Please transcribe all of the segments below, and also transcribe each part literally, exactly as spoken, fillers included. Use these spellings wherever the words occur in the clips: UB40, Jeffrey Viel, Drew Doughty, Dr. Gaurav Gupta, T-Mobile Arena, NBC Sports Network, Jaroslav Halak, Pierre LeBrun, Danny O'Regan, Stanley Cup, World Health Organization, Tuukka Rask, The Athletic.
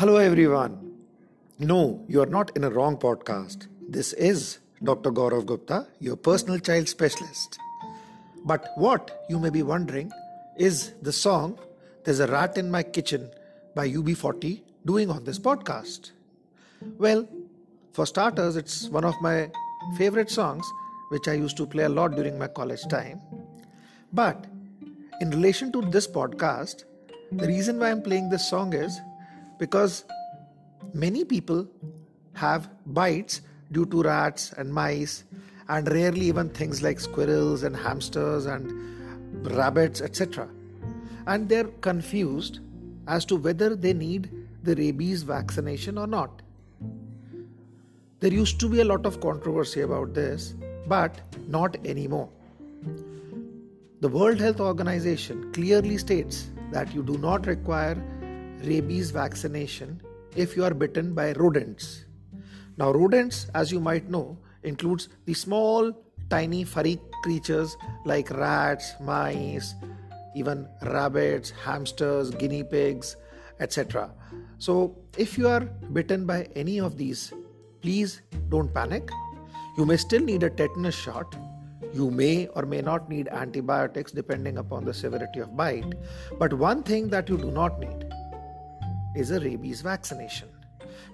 Hello everyone. No, you are not in a wrong podcast. This is Doctor Gaurav Gupta, your personal child specialist. But what, you may be wondering, is the song There's a Rat in My Kitchen by U B forty doing on this podcast? Well, for starters, it's one of my favorite songs which I used to play a lot during my college time. But in relation to this podcast, the reason why I'm playing this song is because many people have bites due to rats and mice, and rarely even things like squirrels and hamsters and rabbits, et cetera. And they're confused as to whether they need the rabies vaccination or not. There used to be a lot of controversy about this, but not anymore. The World Health Organization clearly states that you do not require rabies vaccination if you are bitten by rodents. Now, rodents, as you might know, includes the small, tiny, furry creatures like rats, mice, even rabbits, hamsters, guinea pigs, et cetera. So, if you are bitten by any of these, please don't panic. You may still need a tetanus shot. You may or may not need antibiotics depending upon the severity of bite. But one thing that you do not need is a rabies vaccination,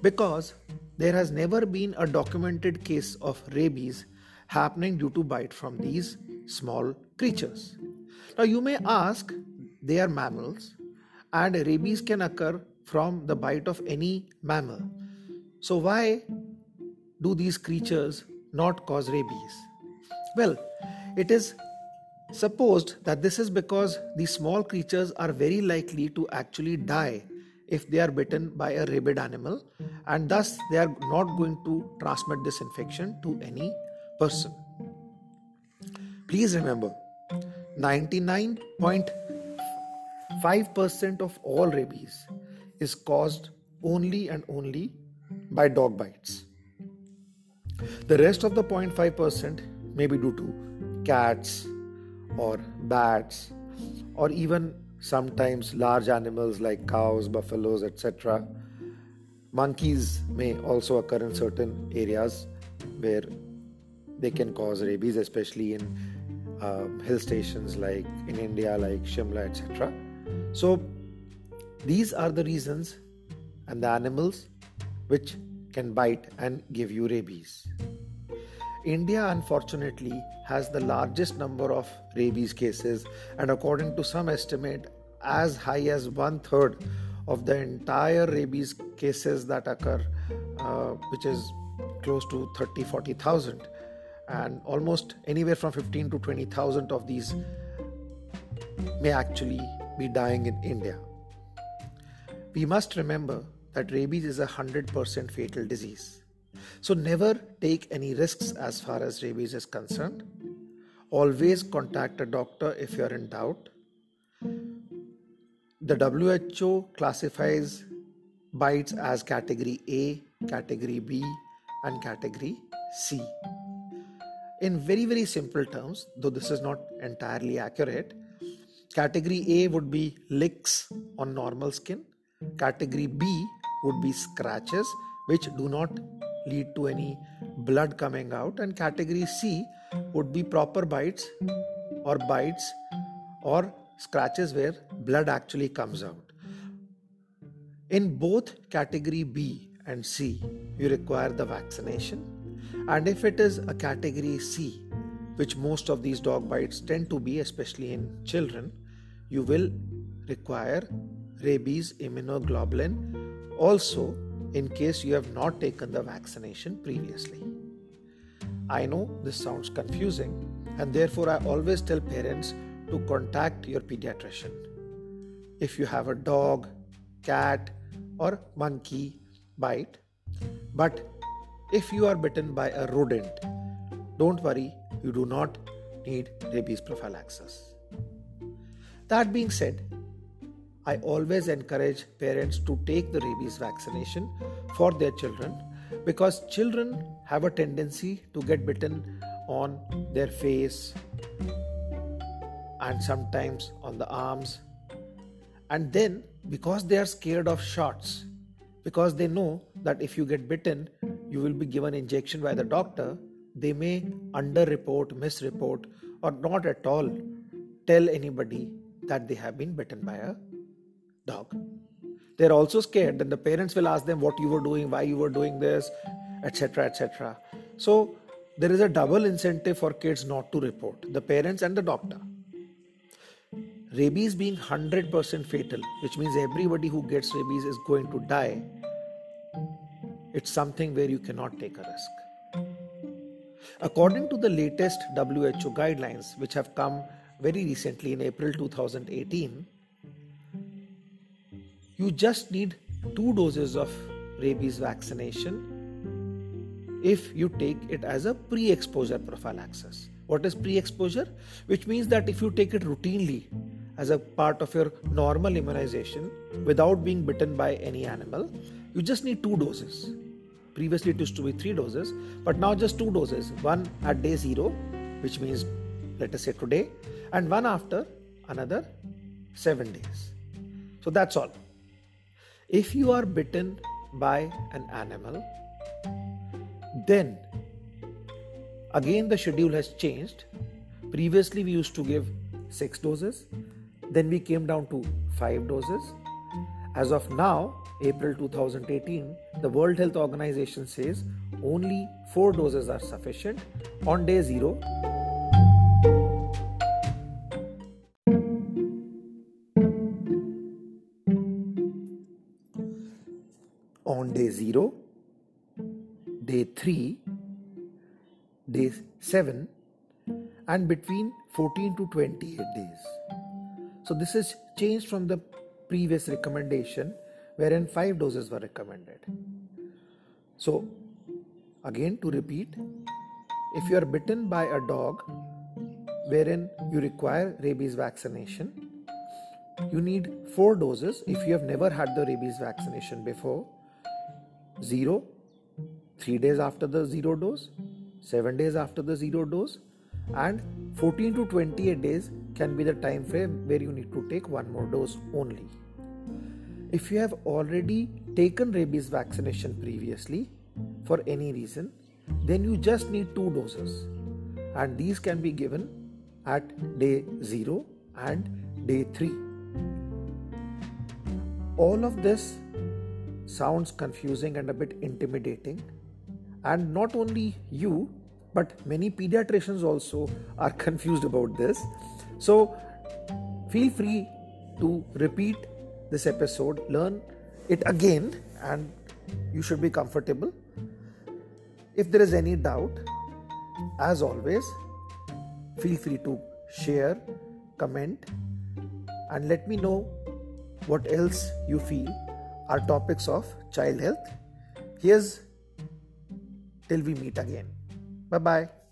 because there has never been a documented case of rabies happening due to bite from these small creatures. Now you may ask, they are mammals and rabies can occur from the bite of any mammal. So why do these creatures not cause rabies? Well, it is supposed that this is because these small creatures are very likely to actually die if they are bitten by a rabid animal, and thus they are not going to transmit this infection to any person. Please remember, ninety-nine point five percent of all rabies is caused only and only by dog bites. The rest of the zero point five percent may be due to cats or bats, or even sometimes large animals like cows, buffaloes, et cetera. Monkeys may also occur in certain areas where they can cause rabies, especially in uh, hill stations like in India, like Shimla, et cetera. So these are the reasons and the animals which can bite and give you rabies. India, unfortunately, has the largest number of rabies cases, and according to some estimate, as high as one-third of the entire rabies cases that occur, uh, which is close to thirty to forty thousand, and almost anywhere from fifteen to twenty thousand of these may actually be dying in India. We must remember that rabies is a one hundred percent fatal disease. So never take any risks as far as rabies is concerned. Always contact a doctor if you are in doubt. The W H O classifies bites as category A, category B, and category C. In very, very simple terms, though this is not entirely accurate, category A would be licks on normal skin. Category B would be scratches which do not lead to any blood coming out, and category C would be proper bites or bites or scratches where blood actually comes out. In both category B and C, you require the vaccination, and if it is a category C, which most of these dog bites tend to be, especially in children, you will require rabies immunoglobulin also, in case you have not taken the vaccination previously. I know this sounds confusing, and therefore I always tell parents to contact your pediatrician. If you have a dog, cat, or monkey bite, but if you are bitten by a rodent, don't worry, you do not need rabies prophylaxis. That being said, I always encourage parents to take the rabies vaccination for their children, because children have a tendency to get bitten on their face and sometimes on the arms. And then, because they are scared of shots, because they know that if you get bitten, you will be given injection by the doctor. They may underreport, misreport, or not at all tell anybody that they have been bitten by a dog. They're also scared that the parents will ask them what you were doing, why you were doing this, et cetera, et cetera. So there is a double incentive for kids not to report, the parents and the doctor. Rabies being one hundred percent fatal, which means everybody who gets rabies is going to die. It's something where you cannot take a risk. According to the latest W H O guidelines, which have come very recently in April twenty eighteen, you just need two doses of rabies vaccination if you take it as a pre-exposure prophylaxis. What is pre-exposure? Which means that if you take it routinely as a part of your normal immunization without being bitten by any animal, you just need two doses. Previously it used to be three doses, but now just two doses. One at day zero, which means let us say today, and one after another seven days. So that's all. If you are bitten by an animal, then again the schedule has changed. Previously we used to give six doses, then we came down to five doses. As of now, April twenty eighteen, the World Health Organization says only four doses are sufficient on day zero. On day zero, day three, day seven, and between fourteen to twenty-eight days. So this is changed from the previous recommendation wherein five doses were recommended. So again, to repeat, if you are bitten by a dog wherein you require rabies vaccination, you need four doses if you have never had the rabies vaccination before. Zero, three days after the zero dose, seven days after the zero dose, and fourteen to twenty-eight days can be the time frame where you need to take one more dose only. If you have already taken rabies vaccination previously for any reason, then you just need two doses, and these can be given at day zero and day three. All of this sounds confusing and a bit intimidating, and not only you but many pediatricians also are confused about this. So feel free to repeat this episode, learn it again, and you should be comfortable. If there is any doubt, as always, feel free to share, comment, and let me know what else you feel are topics of child health. Here's till we meet again. Bye-bye.